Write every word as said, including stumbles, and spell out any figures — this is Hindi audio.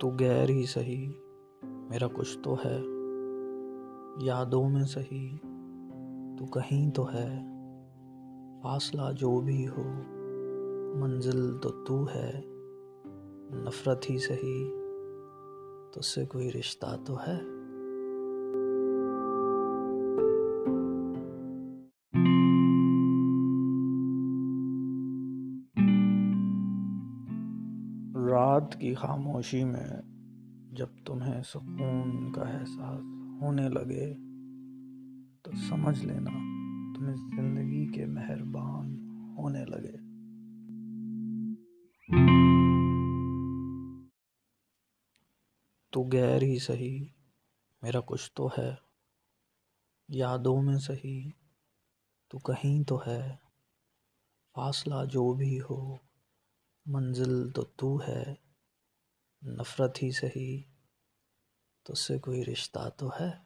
तू गैर ही सही, मेरा कुछ तो है। यादों में सही, तू कहीं तो है। फासला जो भी हो, मंजिल तो तू है। नफरत ही सही, तुझसे कोई रिश्ता तो है। रात की खामोशी में जब तुम्हें सुकून का एहसास होने लगे, तो समझ लेना तुम्हें जिंदगी के मेहरबान होने लगे। तू गैर ही सही, मेरा कुछ तो है। यादों में सही, तू कहीं तो है। फासला जो भी हो, मंजिल तो तू है। नफ़रत ही सही, तुझसे कोई रिश्ता तो है।